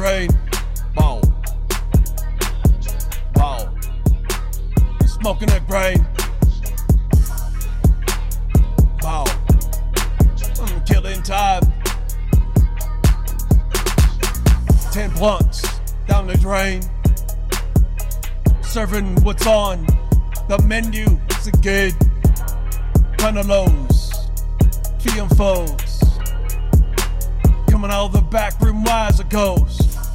brain. Ball. Ball. Smoking that brain. Ball. I'm gonna kill it in time. 10 blunts down the drain. Serving what's on the menu. It's a gig. Kind of lows. Feeling foes. Coming out of the back room wise, a ghost.